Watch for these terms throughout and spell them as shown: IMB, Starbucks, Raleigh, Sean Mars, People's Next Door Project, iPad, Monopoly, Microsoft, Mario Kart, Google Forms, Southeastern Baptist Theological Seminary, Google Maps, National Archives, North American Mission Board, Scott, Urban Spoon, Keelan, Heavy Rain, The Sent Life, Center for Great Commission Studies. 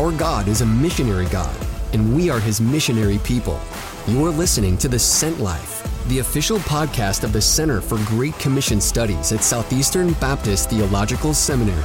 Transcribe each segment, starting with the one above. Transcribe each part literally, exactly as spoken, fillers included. Our God is a missionary God, and we are His missionary people. You're listening to The Sent Life, the official podcast of the Center for Great Commission Studies at Southeastern Baptist Theological Seminary.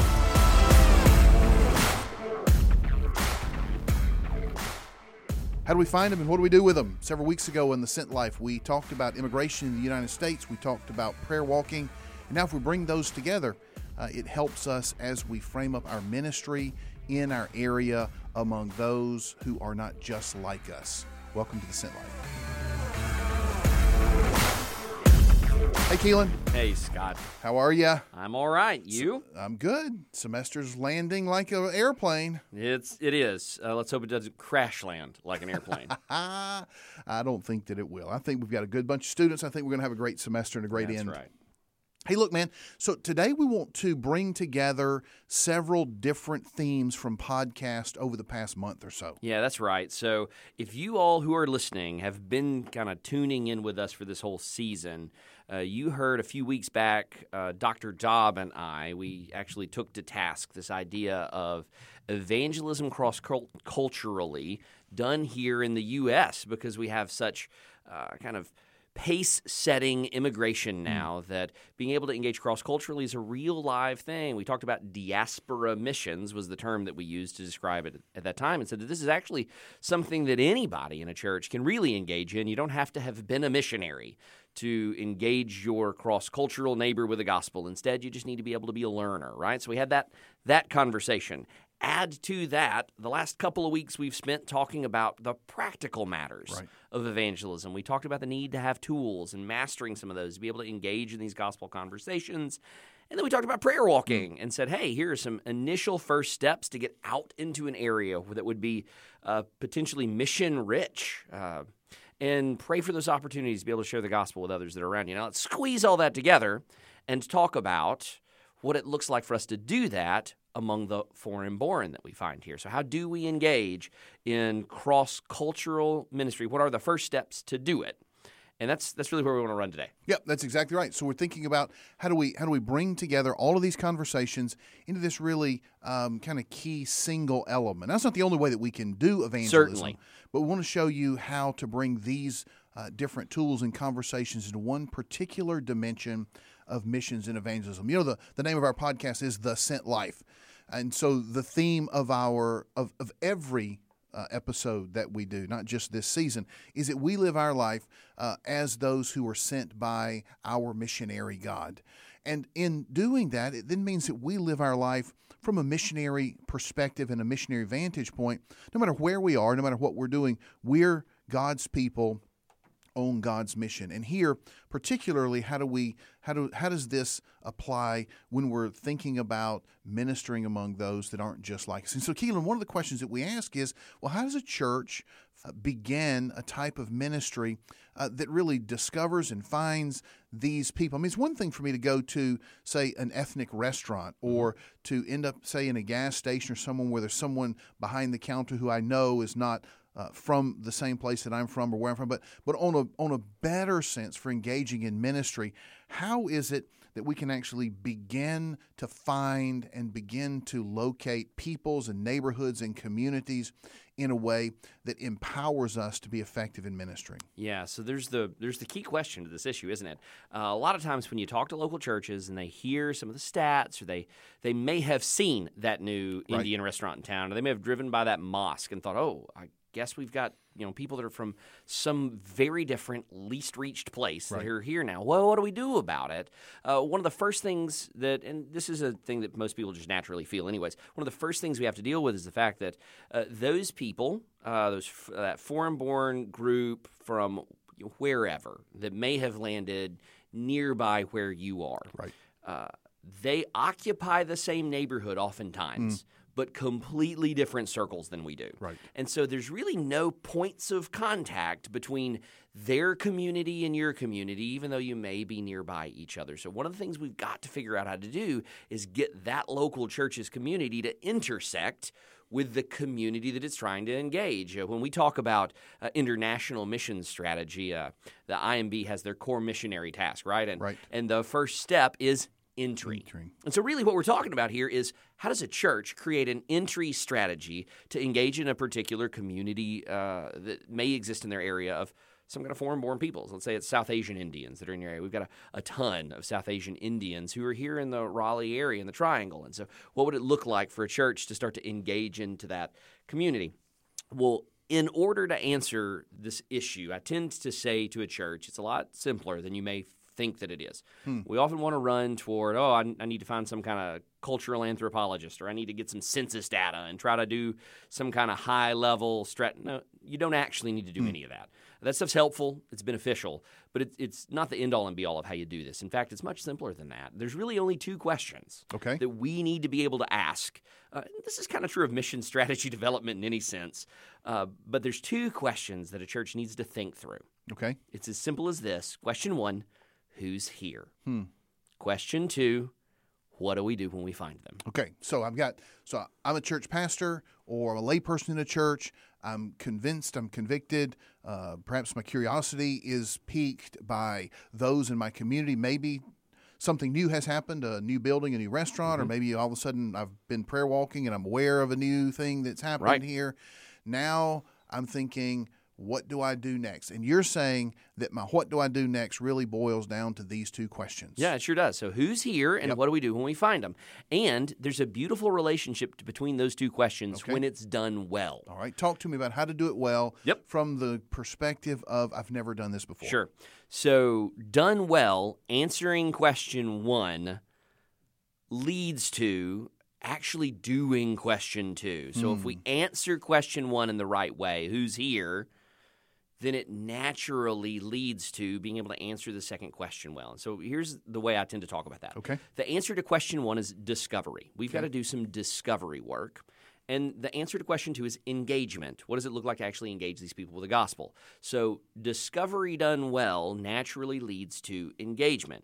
How do we find them and what do we do with them? Several weeks ago in The Sent Life, we talked about immigration in the United States. We talked about prayer walking. And now if we bring those together, uh, it helps us as we frame up our ministry in our area among those who are not just like us. Welcome to The Sent Life. Hey, Keelan. Hey, Scott. How are you? I'm all right. You? I'm good. Semester's landing like an airplane. It's, it is. Uh, let's hope it doesn't crash land like an airplane. I don't think that it will. I think we've got a good bunch of students. I think we're going to have a great semester and a great That's end. That's right. Hey, look, man, so today we want to bring together several different themes from podcast over the past month or so. Yeah, that's right. So if you all who are listening have been kind of tuning in with us for this whole season, uh, you heard a few weeks back, uh, Doctor Job and I, we actually took to task this idea of evangelism cross-culturally done here in the U S because we have such uh, kind of pace-setting immigration now that being able to engage cross-culturally is a real live thing. We talked about diaspora missions was the term that we used to describe it at that time and said that this is actually something that anybody in a church can really engage in. You don't have to have been a missionary to engage your cross-cultural neighbor with the gospel. Instead, you just need to be able to be a learner, right? So we had that that conversation. Add to that, the last couple of weeks we've spent talking about the practical matters right. of evangelism. We talked about the need to have tools and mastering some of those to be able to engage in these gospel conversations. And then we talked about prayer walking and said, hey, here are some initial first steps to get out into an area that would be uh, potentially mission-rich. Uh, and pray for those opportunities to be able to share the gospel with others that are around you. Now, let's squeeze all that together and talk about what it looks like for us to do that among the foreign-born that we find here. So how do we engage in cross-cultural ministry? What are the first steps to do it? And that's that's really where we want to run today. Yep, that's exactly right. So we're thinking about how do we how do we bring together all of these conversations into this really um, kind of key single element. That's not the only way that we can do evangelism. Certainly. But we want to show you how to bring these uh, different tools and conversations into one particular dimension of missions and evangelism. You know, the, the name of our podcast is The Sent Life. And so the theme of our of, of every uh, episode that we do, not just this season, is that we live our life uh, as those who are sent by our missionary God. And in doing that, it then means that we live our life from a missionary perspective and a missionary vantage point. No matter where we are, no matter what we're doing, we're God's people on God's mission. And here, particularly, how do we how do how does this apply when we're thinking about ministering among those that aren't just like us? And so, Keelan, one of the questions that we ask is, well, how does a church begin a type of ministry uh, that really discovers and finds these people? I mean, it's one thing for me to go to, say, an ethnic restaurant or to end up, say, in a gas station or someone where there's someone behind the counter who I know is not Uh, from the same place that I'm from or where I'm from, but but on a on a better sense for engaging in ministry, how is it that we can actually begin to find and begin to locate peoples and neighborhoods and communities in a way that empowers us to be effective in ministry? Yeah, so there's the there's the key question to this issue, isn't it? Uh, a lot of times when you talk to local churches and they hear some of the stats, or they they may have seen that new right. Indian restaurant in town, or they may have driven by that mosque and thought, oh, I guess we've got, you know, people that are from some very different, least reached place right. that are here now. Well, what do we do about it? Uh, one of the first things that, and this is a thing that most people just naturally feel anyways, one of the first things we have to deal with is the fact that uh, those people, uh, those uh, that foreign-born group from wherever that may have landed nearby where you are, right. uh, they occupy the same neighborhood oftentimes. Mm. But completely different circles than we do. Right. And so there's really no points of contact between their community and your community, even though you may be nearby each other. So one of the things we've got to figure out how to do is get that local church's community to intersect with the community that it's trying to engage. When we talk about uh, international mission strategy, uh, the I M B has their core missionary task, right? And, right. and the first step is entry. entry. And so really what we're talking about here is how does a church create an entry strategy to engage in a particular community uh, that may exist in their area of some kind of foreign-born peoples. Let's say it's South Asian Indians that are in your area. We've got a, a ton of South Asian Indians who are here in the Raleigh area, in the Triangle. And so what would it look like for a church to start to engage into that community? Well, in order to answer this issue, I tend to say to a church, it's a lot simpler than you may think that it is. Hmm. We often want to run toward, oh, I, I need to find some kind of cultural anthropologist, or I need to get some census data and try to do some kind of high-level strat. No, you don't actually need to do hmm. any of that. That stuff's helpful. It's beneficial. But it, it's not the end-all and be-all of how you do this. In fact, it's much simpler than that. There's really only two questions okay. that we need to be able to ask. Uh, this is kind of true of mission strategy development in any sense. Uh, but there's two questions that a church needs to think through. Okay. It's as simple as this. Question one, who's here? Hmm. Question two, what do we do when we find them? Okay, so I've got, so I'm a church pastor or a layperson in a church. I'm convinced, I'm convicted. Uh, perhaps my curiosity is piqued by those in my community. Maybe something new has happened, a new building, a new restaurant, mm-hmm. or maybe all of a sudden I've been prayer walking and I'm aware of a new thing that's happened right. here. Now I'm thinking, what do I do next? And you're saying that my what do I do next really boils down to these two questions. Yeah, it sure does. So who's here and yep. what do we do when we find them? And there's a beautiful relationship between those two questions okay. when it's done well. All right. Talk to me about how to do it well yep. from the perspective of I've never done this before. Sure. So done well, answering question one leads to actually doing question two. So mm. if we answer question one in the right way, who's here, then it naturally leads to being able to answer the second question well. And so here's the way I tend to talk about that. Okay. The answer to question one is discovery. We've okay. got to do some discovery work. And the answer to question two is engagement. What does it look like to actually engage these people with the gospel? So discovery done well naturally leads to engagement.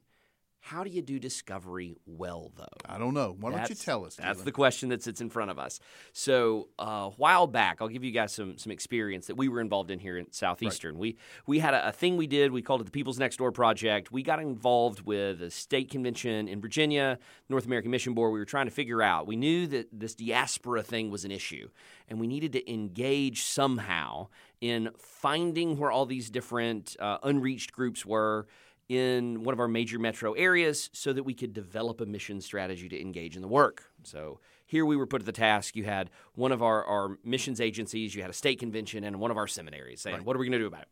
How do you do discovery well, though? I don't know. Why that's, don't you tell us? That's Dylan? The question that sits in front of us. So uh, a while back, I'll give you guys some some experience that we were involved in here in Southeastern. Right. We we had a, a thing we did. We called it the People's Next Door Project. We got involved with a state convention in Virginia, North American Mission Board. We were trying to figure out. We knew that this diaspora thing was an issue, and we needed to engage somehow in finding where all these different uh, unreached groups were in one of our major metro areas so that we could develop a mission strategy to engage in the work. So here we were put to the task. You had one of our, our missions agencies, you had a state convention, and one of our seminaries saying, right. what are we going to do about it?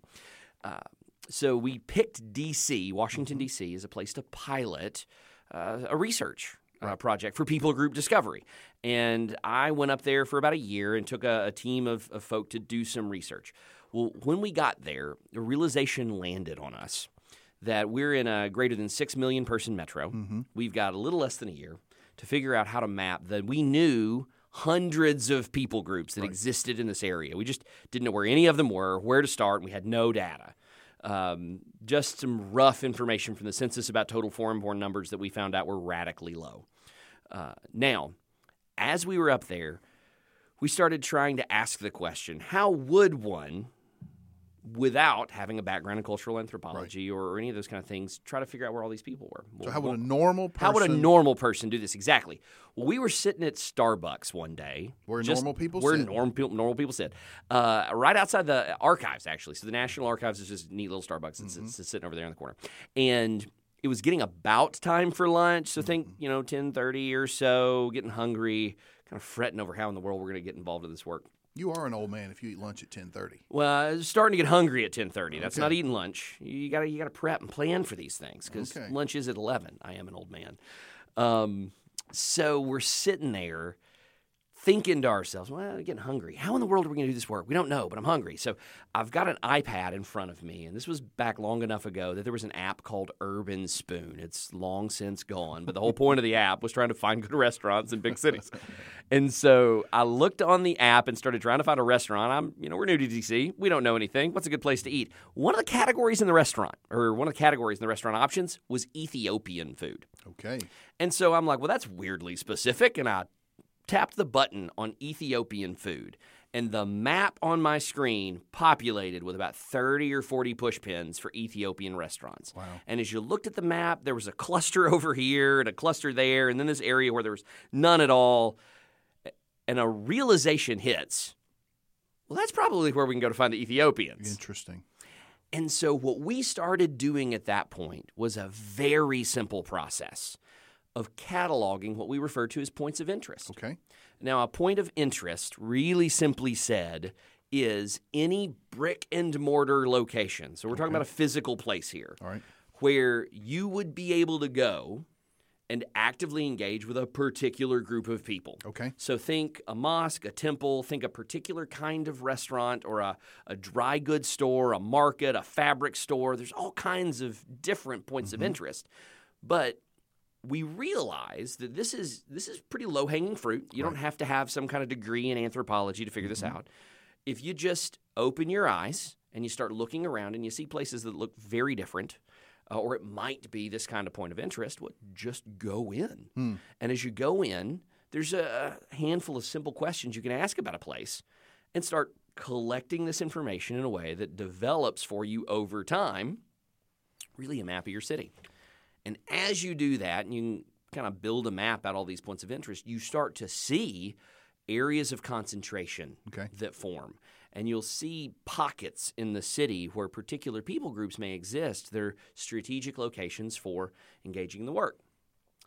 Uh, so we picked D C, Washington, mm-hmm. D C, as a place to pilot uh, a research right. uh, project for people group discovery. And I went up there for about a year and took a, a team of, of folk to do some research. Well, when we got there, the realization landed on us that we're in a greater than six million person metro. Mm-hmm. We've got a little less than a year to figure out how to map that. We knew hundreds of people groups that right. existed in this area. We just didn't know where any of them were, where to start. We had no data. Um, just some rough information from the census about total foreign-born numbers that we found out were radically low. Uh, now, as we were up there, we started trying to ask the question, how would one, without having a background in cultural anthropology right. or, or any of those kind of things, try to figure out where all these people were. Well, so how would well, a normal person... How would a normal person do this? Exactly. Well, we were sitting at Starbucks one day. Where just, normal people where sit. Where norm, normal people sit. Uh, right outside the archives, actually. So the National Archives is just a neat little Starbucks that's mm-hmm. sitting over there in the corner. And it was getting about time for lunch. So mm-hmm. think, you know, ten thirty or so, getting hungry, kind of fretting over how in the world we're going to get involved in this work. You are an old man if you eat lunch at ten thirty. Well, I'm starting to get hungry at ten thirty. That's okay. not eating lunch. You got to you got to prep and plan for these things because okay. lunch is at eleven. I am an old man. Um, so we're sitting there thinking to ourselves, well, I'm getting hungry. How in the world are we going to do this work? We don't know, but I'm hungry. So I've got an iPad in front of me, and this was back long enough ago that there was an app called Urban Spoon. It's long since gone, but the whole point of the app was trying to find good restaurants in big cities. And so I looked on the app and started trying to find a restaurant. I'm, you know, we're new to D C. We don't know anything. What's a good place to eat? One of the categories in the restaurant, or one of the categories in the restaurant options was Ethiopian food. Okay. And so I'm like, well, that's weirdly specific, and I tapped the button on Ethiopian food, and the map on my screen populated with about thirty or forty push pins for Ethiopian restaurants. Wow. And as you looked at the map, there was a cluster over here and a cluster there, and then this area where there was none at all. And a realization hits, well, that's probably where we can go to find the Ethiopians. Interesting. And so what we started doing at that point was a very simple process of cataloging what we refer to as points of interest. Okay. Now, a point of interest, really simply said, is any brick and mortar location. So we're okay. talking about a physical place here. All right. Where you would be able to go and actively engage with a particular group of people. Okay. So think a mosque, a temple, think a particular kind of restaurant or a, a dry goods store, a market, a fabric store. There's all kinds of different points mm-hmm. of interest. But we realize that this is this is pretty low-hanging fruit. You right. don't have to have some kind of degree in anthropology to figure mm-hmm. this out. If you just open your eyes and you start looking around and you see places that look very different, Uh, or it might be this kind of point of interest, well, just go in. Hmm. And as you go in, there's a handful of simple questions you can ask about a place and start collecting this information in a way that develops for you over time, really a map of your city. And as you do that, and you can kind of build a map out all these points of interest, you start to see areas of concentration okay. that form. And you'll see pockets in the city where particular people groups may exist. They're strategic locations for engaging in the work.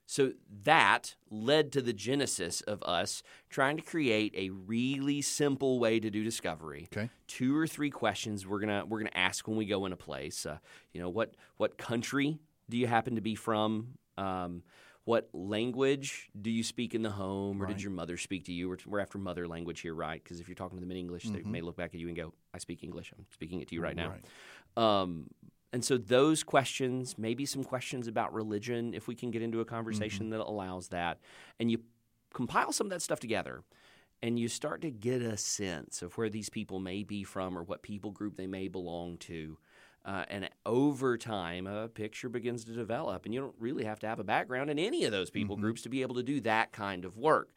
So that led to the genesis of us trying to create a really simple way to do discovery. Okay. Two or three questions we're gonna we're gonna ask when we go in a place. Uh, you know, what what country do you happen to be from? Um, What language do you speak in the home, or right. did your mother speak to you? We're, we're after mother language here, right? Because if you're talking to them in English, mm-hmm. they may look back at you and go, I speak English. I'm speaking it to you right now. Right. Um, and so those questions, maybe some questions about religion, if we can get into a conversation mm-hmm. that allows that. And you compile some of that stuff together, and you start to get a sense of where these people may be from or what people group they may belong to. Uh, and over time, a picture begins to develop, and you don't really have to have a background in any of those people mm-hmm. groups to be able to do that kind of work.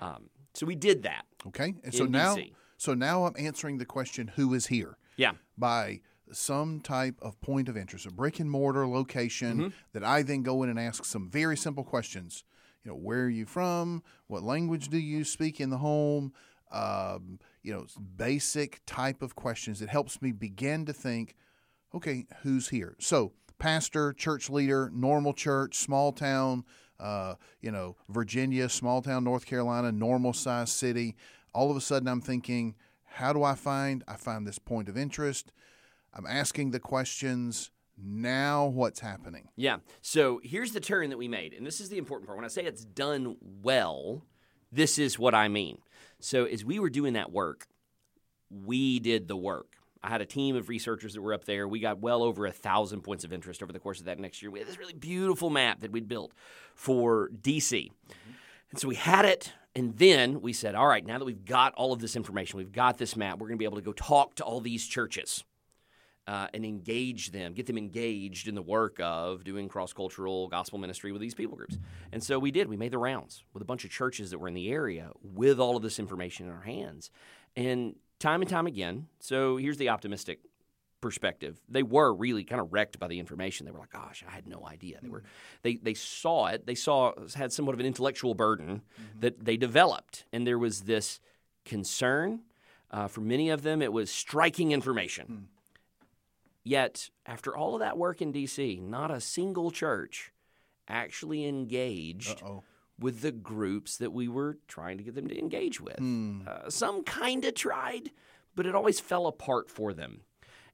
Um, so we did that. Okay, and so now, so now I'm answering the question, "Who is here?" Yeah, by some type of point of interest, a brick and mortar location mm-hmm. that I then go in and ask some very simple questions. You know, where are you from? What language do you speak in the home? Um, you know, basic type of questions that helps me begin to think. Okay, who's here? So, pastor, church leader, normal church, small town, uh, you know, Virginia, small town, North Carolina, normal size city. All of a sudden, I'm thinking, how do I find? I find this point of interest. I'm asking the questions. Now, what's happening? Yeah. So, here's the turn that we made. And this is the important part. When I say it's done well, this is what I mean. So, as we were doing that work, we did the work. I had a team of researchers that were up there. We got well over one thousand points of interest over the course of that next year. We had this really beautiful map that we'd built for D C. Mm-hmm. And so we had it, and then we said, all right, now that we've got all of this information, we've got this map, we're going to be able to go talk to all these churches uh, and engage them, get them engaged in the work of doing cross-cultural gospel ministry with these people groups. And so we did. We made the rounds with a bunch of churches that were in the area with all of this information in our hands. And time and time again, so here's the optimistic perspective. They were really kind of wrecked by the information. They were like, gosh, I had no idea. They were, they they saw it. They saw had somewhat of an intellectual burden mm-hmm. that they developed. And there was this concern. Uh, for many of them, it was striking information. Mm. Yet, after all of that work in D C, not a single church actually engaged Uh-oh. with the groups that we were trying to get them to engage with. Mm. Uh, some kind of tried, but it always fell apart for them.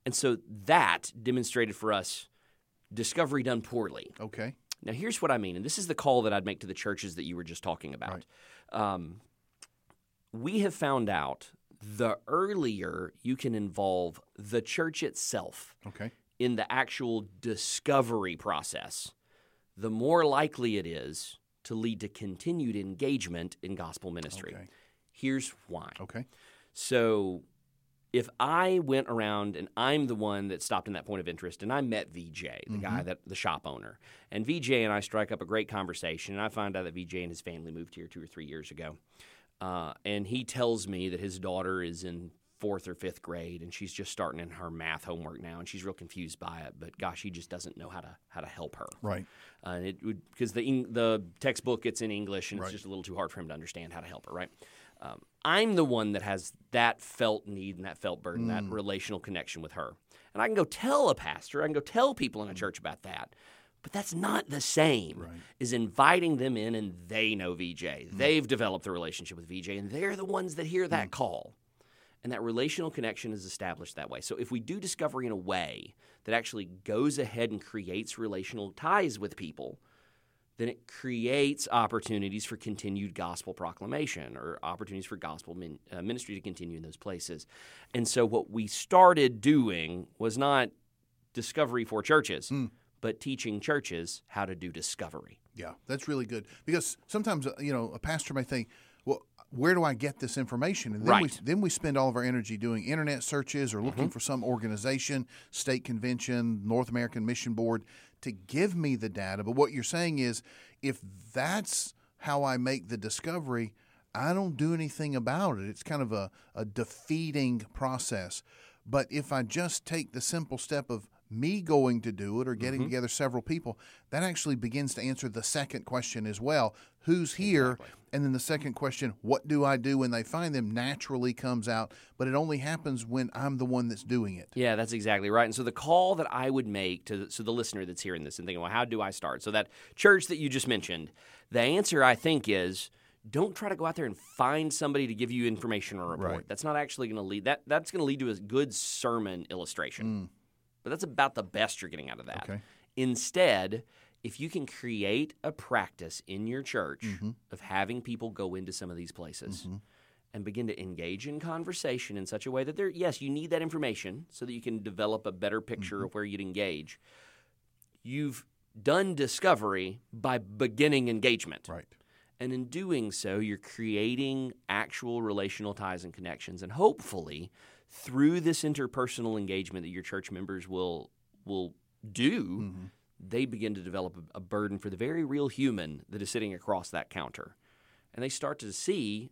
And so that demonstrated for us discovery done poorly. Okay. Now, here's what I mean, and this is the call that I'd make to the churches that you were just talking about. Right. Um, we have found out the earlier you can involve the church itself okay. in the actual discovery process, the more likely it is to lead to continued engagement in gospel ministry. Okay. Here's why. Okay. So if I went around and I'm the one that stopped in that point of interest and I met V J, the mm-hmm. guy, that the shop owner, and V J and I strike up a great conversation, and I find out that V J and his family moved here two or three years ago. Uh, and he tells me that his daughter is in fourth or fifth grade, and she's just starting in her math homework now, and she's real confused by it. But gosh, he just doesn't know how to how to help her. Right. Uh, and it would because the the textbook it's in English, and right. It's just a little too hard for him to understand how to help her. Right. Um, I'm the one that has that felt need and that felt burden, mm. that relational connection with her, and I can go tell a pastor, I can go tell people in a church about that. But that's not the same right. as inviting them in, and they know V J. Mm. They've developed the relationship with V J, and they're the ones that hear that mm. call. And that relational connection is established that way. So if we do discovery in a way that actually goes ahead and creates relational ties with people, then it creates opportunities for continued gospel proclamation or opportunities for gospel min, uh, ministry to continue in those places. And so what we started doing was not discovery for churches. Mm. but teaching churches how to do discovery. Yeah, that's really good. Because sometimes, you know, a pastor may think, well, where do I get this information? And then, right. we, then we spend all of our energy doing internet searches or looking mm-hmm. for some organization, state convention, North American Mission Board, to give me the data. But what you're saying is, if that's how I make the discovery, I don't do anything about it. It's kind of a, a defeating process. But if I just take the simple step of me going to do it or getting mm-hmm. together several people, that actually begins to answer the second question as well. Who's here? Exactly. And then the second question, what do I do when they find them, naturally comes out, but it only happens when I'm the one that's doing it. Yeah, that's exactly right. And so the call that I would make to so the listener that's hearing this and thinking, well, how do I start? So that church that you just mentioned, the answer I think is, don't try to go out there and find somebody to give you information or a report. Right. That's not actually going to lead that. That's going to lead to a good sermon illustration. Mm. But that's about the best you're getting out of that. Okay. Instead, if you can create a practice in your church mm-hmm. of having people go into some of these places mm-hmm. and begin to engage in conversation in such a way that they're, yes, you need that information so that you can develop a better picture mm-hmm. of where you'd engage. You've done discovery by beginning engagement. Right. And in doing so, you're creating actual relational ties and connections, and hopefully through this interpersonal engagement that your church members will will do, mm-hmm. they begin to develop a, a burden for the very real human that is sitting across that counter. And they start to see,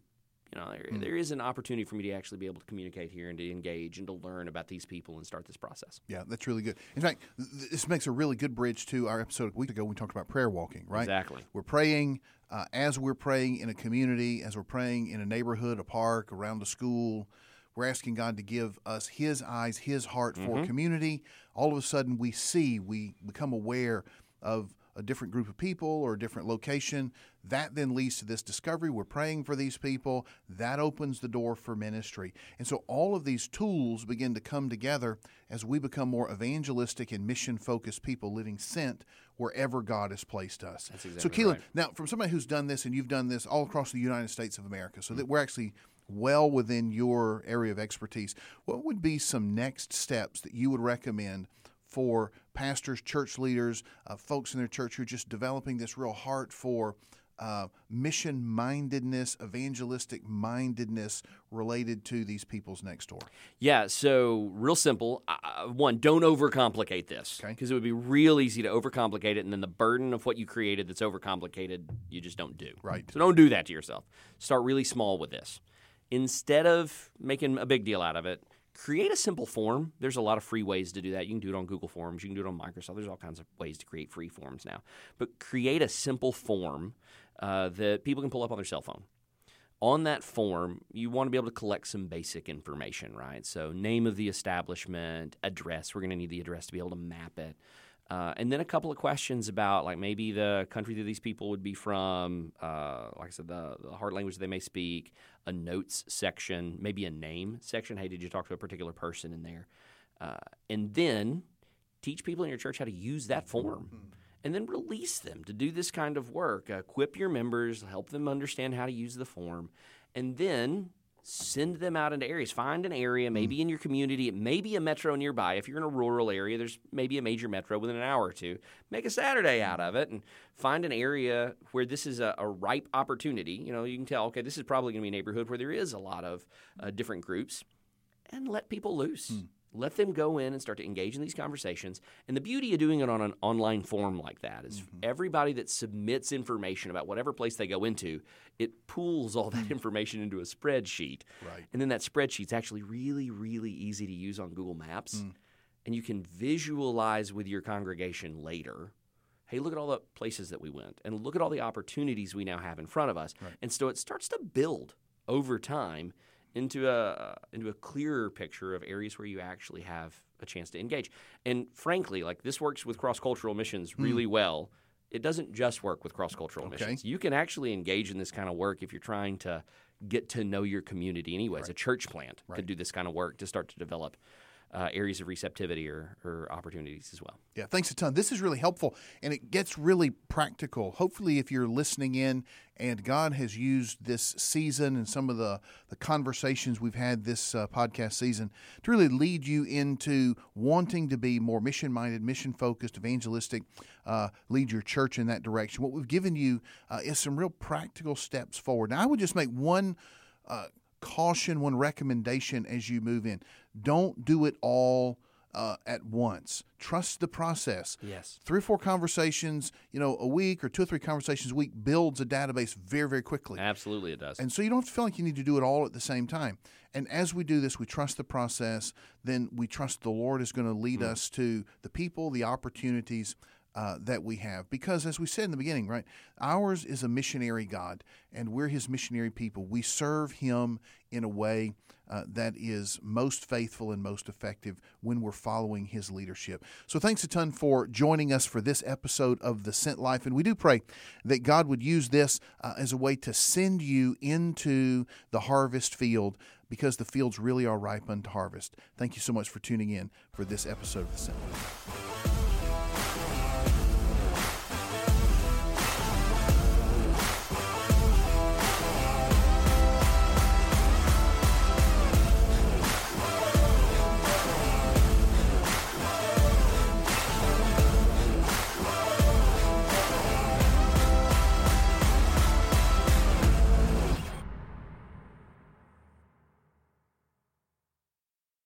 you know, there, mm-hmm. there is an opportunity for me to actually be able to communicate here and to engage and to learn about these people and start this process. Yeah, that's really good. In fact, th- this makes a really good bridge to our episode a week ago when we talked about prayer walking, right? Exactly. We're praying. Uh, as we're praying in a community, as we're praying in a neighborhood, a park, around a school, we're asking God to give us His eyes, His heart for mm-hmm. community. All of a sudden we see, we become aware of a different group of people or a different location. That then leads to this discovery. We're praying for these people. That opens the door for ministry. And so all of these tools begin to come together as we become more evangelistic and mission-focused people living sent wherever God has placed us. That's exactly so, Keelan, right. Now from somebody who's done this, and you've done this all across the United States of America, so mm-hmm. that we're actually well within your area of expertise, what would be some next steps that you would recommend for pastors, church leaders, uh, folks in their church who are just developing this real heart for uh, mission-mindedness, evangelistic-mindedness related to these people's next door? Yeah, so real simple. Uh, one, don't overcomplicate this, because okay. it would be real easy to overcomplicate it, and then the burden of what you created that's overcomplicated, you just don't do. Right. So don't do that to yourself. Start really small with this. Instead of making a big deal out of it, create a simple form. There's a lot of free ways to do that. You can do it on Google Forms. You can do it on Microsoft. There's all kinds of ways to create free forms now. But create a simple form uh, that people can pull up on their cell phone. On that form, you want to be able to collect some basic information, right? So name of the establishment, address. We're going to need the address to be able to map it. Uh, and then a couple of questions about, like, maybe the country that these people would be from, uh, like I said, the, the heart language they may speak, a notes section, maybe a name section. Hey, did you talk to a particular person in there? Uh, and then teach people in your church how to use that form. Mm-hmm. And then release them to do this kind of work. Equip your members, help them understand how to use the form, and then send them out into areas. Find an area, maybe in your community. It may be a metro nearby. If you're in a rural area, there's maybe a major metro within an hour or two. Make a Saturday out of it and find an area where this is a, a ripe opportunity. You know, you can tell, okay, this is probably going to be a neighborhood where there is a lot of uh, different groups, and let people loose. Mm. Let them go in and start to engage in these conversations. And the beauty of doing it on an online form like that is mm-hmm. everybody that submits information about whatever place they go into, it pools all that information into a spreadsheet. Right. And then that spreadsheet's actually really, really easy to use on Google Maps. Mm. And you can visualize with your congregation later, hey, look at all the places that we went and look at all the opportunities we now have in front of us. Right. And so it starts to build over time into a into a clearer picture of areas where you actually have a chance to engage. And frankly, like this works with cross-cultural missions really mm. well. It doesn't just work with cross-cultural okay. missions. You can actually engage in this kind of work if you're trying to get to know your community anyways. Right. A church plant right. could do this kind of work to start to develop Uh, areas of receptivity or, or opportunities as well. Yeah, thanks a ton. This is really helpful, and it gets really practical. Hopefully, if you're listening in and God has used this season and some of the, the conversations we've had this uh, podcast season to really lead you into wanting to be more mission-minded, mission-focused, evangelistic, uh, lead your church in that direction. What we've given you uh, is some real practical steps forward. Now, I would just make one uh caution, one recommendation as you move in. Don't do it all uh, at once. Trust the process. Yes. Three or four conversations, you know, a week or two or three conversations a week builds a database very, very quickly. Absolutely it does. And so you don't feel like you need to do it all at the same time. And as we do this, we trust the process. Then we trust the Lord is going to lead mm. us to the people, the opportunities Uh, that we have. Because as we said in the beginning, right, ours is a missionary God, and we're his missionary people. We serve him in a way uh, that is most faithful and most effective when we're following his leadership. So thanks a ton for joining us for this episode of The Sent Life. And we do pray that God would use this uh, as a way to send you into the harvest field, because the fields really are ripe unto harvest. Thank you so much for tuning in for this episode of The Sent Life.